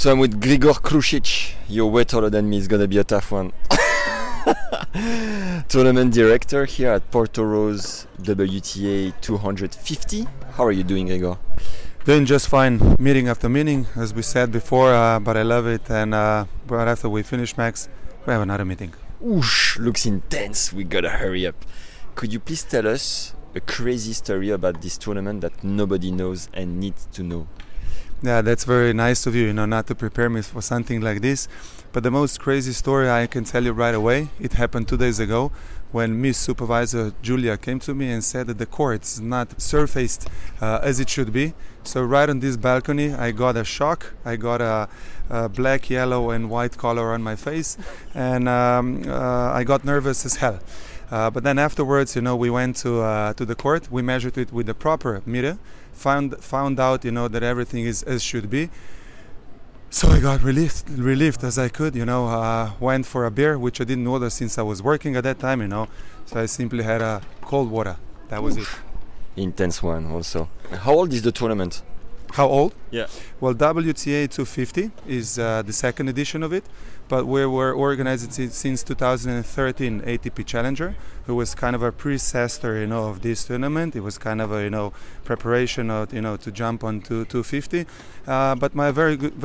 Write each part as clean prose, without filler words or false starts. So I'm with Grigor Krušič. You're way taller than me. It's going to be a tough one. Tournament director here at Portorož WTA 250. How are you doing, Grigor? Doing just fine. Meeting after meeting, as we said before, but I love it. And right after we finish, Max, we have another meeting. Oosh, looks intense. We gotta hurry up. Could you please tell us a crazy story about this tournament that nobody knows and needs to know? Yeah, that's very nice of you, not to prepare me for something like this. But the most crazy story I can tell you right away, it happened 2 days ago when Miss Supervisor Julia came to me and said that the court's not surfaced as it should be. So right on this balcony, I got a shock. I got a black, yellow and white color on my face, and I got nervous as hell. But then afterwards, we went to the court. We measured it with the proper meter, found out, that everything is as should be. So I got relieved as I could, went for a beer, which I didn't order since I was working at that time, So I simply had a cold water. That was it. Intense one also. How old is the tournament? How old? Yeah. Well, WTA 250 is the second edition of it, but we were organizing it since 2013 ATP Challenger, who was kind of a predecessor, of this tournament. It was kind of a, preparation of, to jump on to 250. But my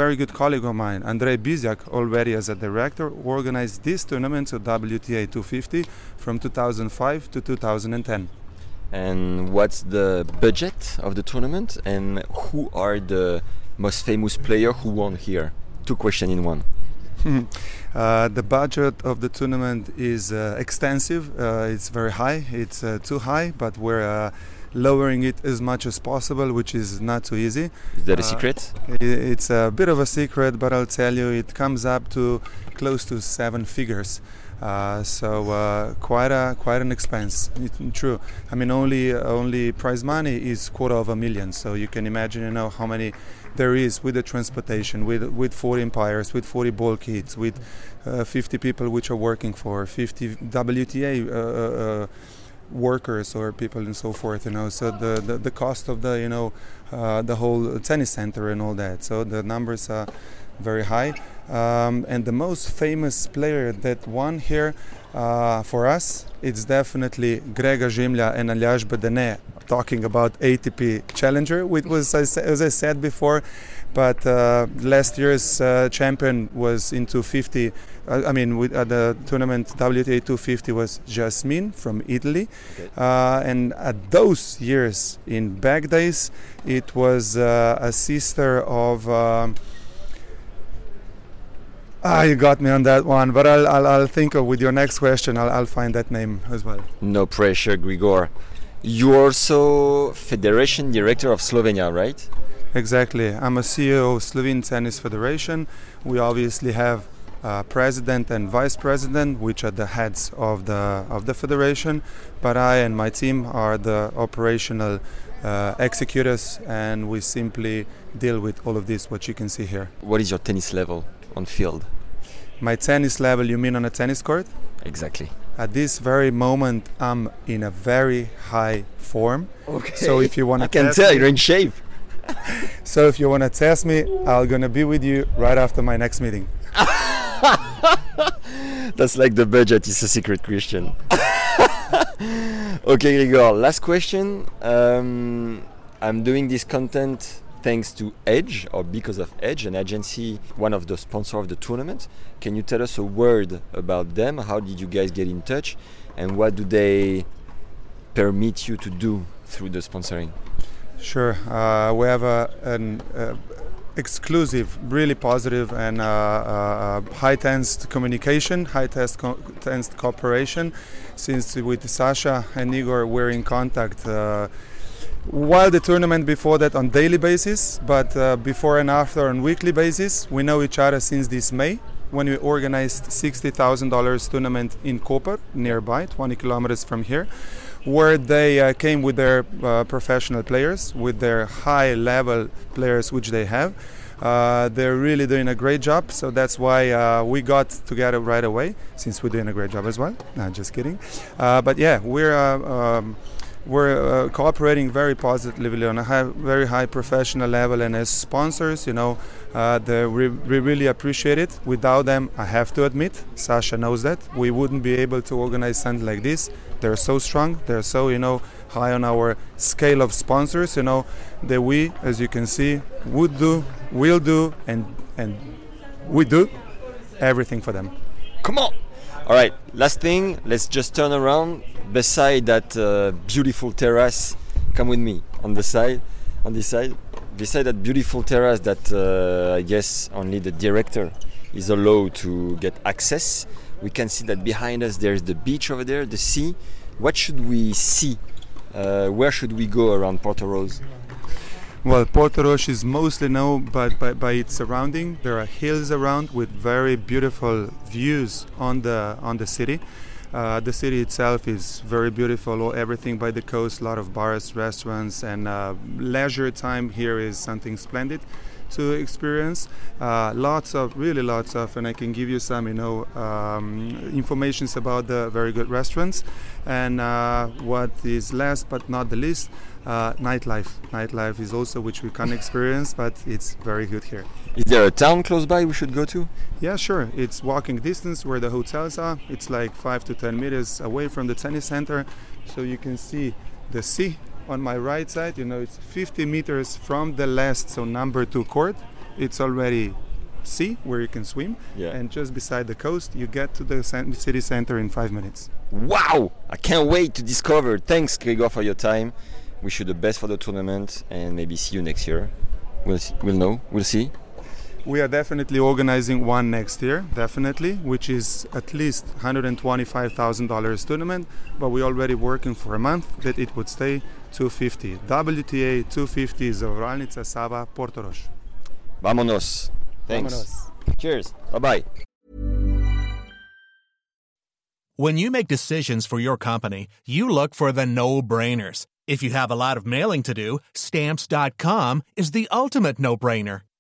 very good colleague of mine, Andrei Bizjak, already as a director, organized this tournament, so WTA 250, from 2005 to 2010. And what's the budget of the tournament, and who are the most famous player who won here? Two questions in one. The budget of the tournament is extensive. It's very high. It's too high, but we're lowering it as much as possible, which is not too easy. Is that a secret? It's a bit of a secret, but I'll tell you, it comes up to close to seven figures. So quite an expense. It's true. I mean, only prize money is $250,000. So you can imagine, how many there is with the transportation, with 40 umpires, with 40 ball kids, with 50 people which are working for 50 WTA workers or people and so forth. So the cost of the the whole tennis center and all that. So the numbers are very high. And the most famous player that won here for us, it's definitely Grega Žemlja and Aljaž Bedene, talking about ATP Challenger, which was, as I said before, but last year's champion was in 250. At the tournament WTA 250 was Jasmine from Italy. Okay. And at those years, in back days, it was a sister of... you got me on that one, but I'll think of with your next question. I'll find that name as well. No pressure, Grigor. You're also Federation Director of Slovenia, right? Exactly. I'm a CEO of Slovene Tennis Federation. We obviously have President and Vice President, which are the heads of the federation, but I and my team are the operational executors, and we simply deal with all of this, what you can see here. What is your tennis level? On field. My tennis level, you mean on a tennis court? Exactly. At this very moment, I'm in a very high form. Okay. So if you want to, I can tell you're in shape. So if you want to test me, I'm gonna be with you right after my next meeting. That's like the budget. It's a secret question. Okay, Grigor. Last question. I'm doing this content thanks to Edge, or because of Edge, an agency, one of the sponsors of the tournament. Can you tell us a word about them? How did you guys get in touch? And what do they permit you to do through the sponsoring? Sure. We have an exclusive, really positive and high-tensed communication, high-tensed cooperation. Since with Sasha and Igor, we're in contact while the tournament before that on daily basis, but before and after on weekly basis. We know each other since this May, when we organized $60,000 tournament in Koper, nearby, 20 kilometers from here, where they came with their professional players, with their high-level players which they have. They're really doing a great job, so that's why we got together right away, since we're doing a great job as well. No, just kidding. But yeah, we're cooperating very positively on a very high professional level, and as sponsors, you know, we really appreciate it. Without them, I have to admit, Sasha knows that, we wouldn't be able to organize something like this. They're so strong, they're so, you know, high on our scale of sponsors, you know, that we, as you can see, would do, will do, and we do everything for them. Come on! All right, last thing, let's just turn around. Beside that beautiful terrace, come with me on the side, on this side. Beside that beautiful terrace that I guess only the director is allowed to get access, we can see that behind us there's the beach over there, the sea. What should we see? Where should we go around Portorož? Well, Portorož is mostly known by its surrounding. There are hills around with very beautiful views on the city. The city itself is very beautiful, everything by the coast, a lot of bars, restaurants, and leisure time here is something splendid to experience. Lots of, and I can give you some, you know, informations about the very good restaurants. And what is last but not the least, nightlife. Nightlife is also which we can experience, but it's very good here. Is there a town close by we should go to? Yeah, sure. It's walking distance where the hotels are. It's like 5 to 10 meters away from the tennis center. So you can see the sea on my right side. You know, it's 50 meters from the last, so number 2 court. It's already sea where you can swim. Yeah. And just beside the coast, you get to the city center in 5 minutes. Wow! I can't wait to discover. Thanks, Grigor, for your time. Wish you the best for the tournament, and maybe see you next year. We'll see. We are definitely organizing one next year, definitely, which is at least $125,000 tournament, but we're already working for a month that it would stay 250. WTA 250 Zavoranica Sava Portorož. Vámonos. Thanks. Vámonos. Cheers. Bye-bye. When you make decisions for your company, you look for the no-brainers. If you have a lot of mailing to do, Stamps.com is the ultimate no-brainer.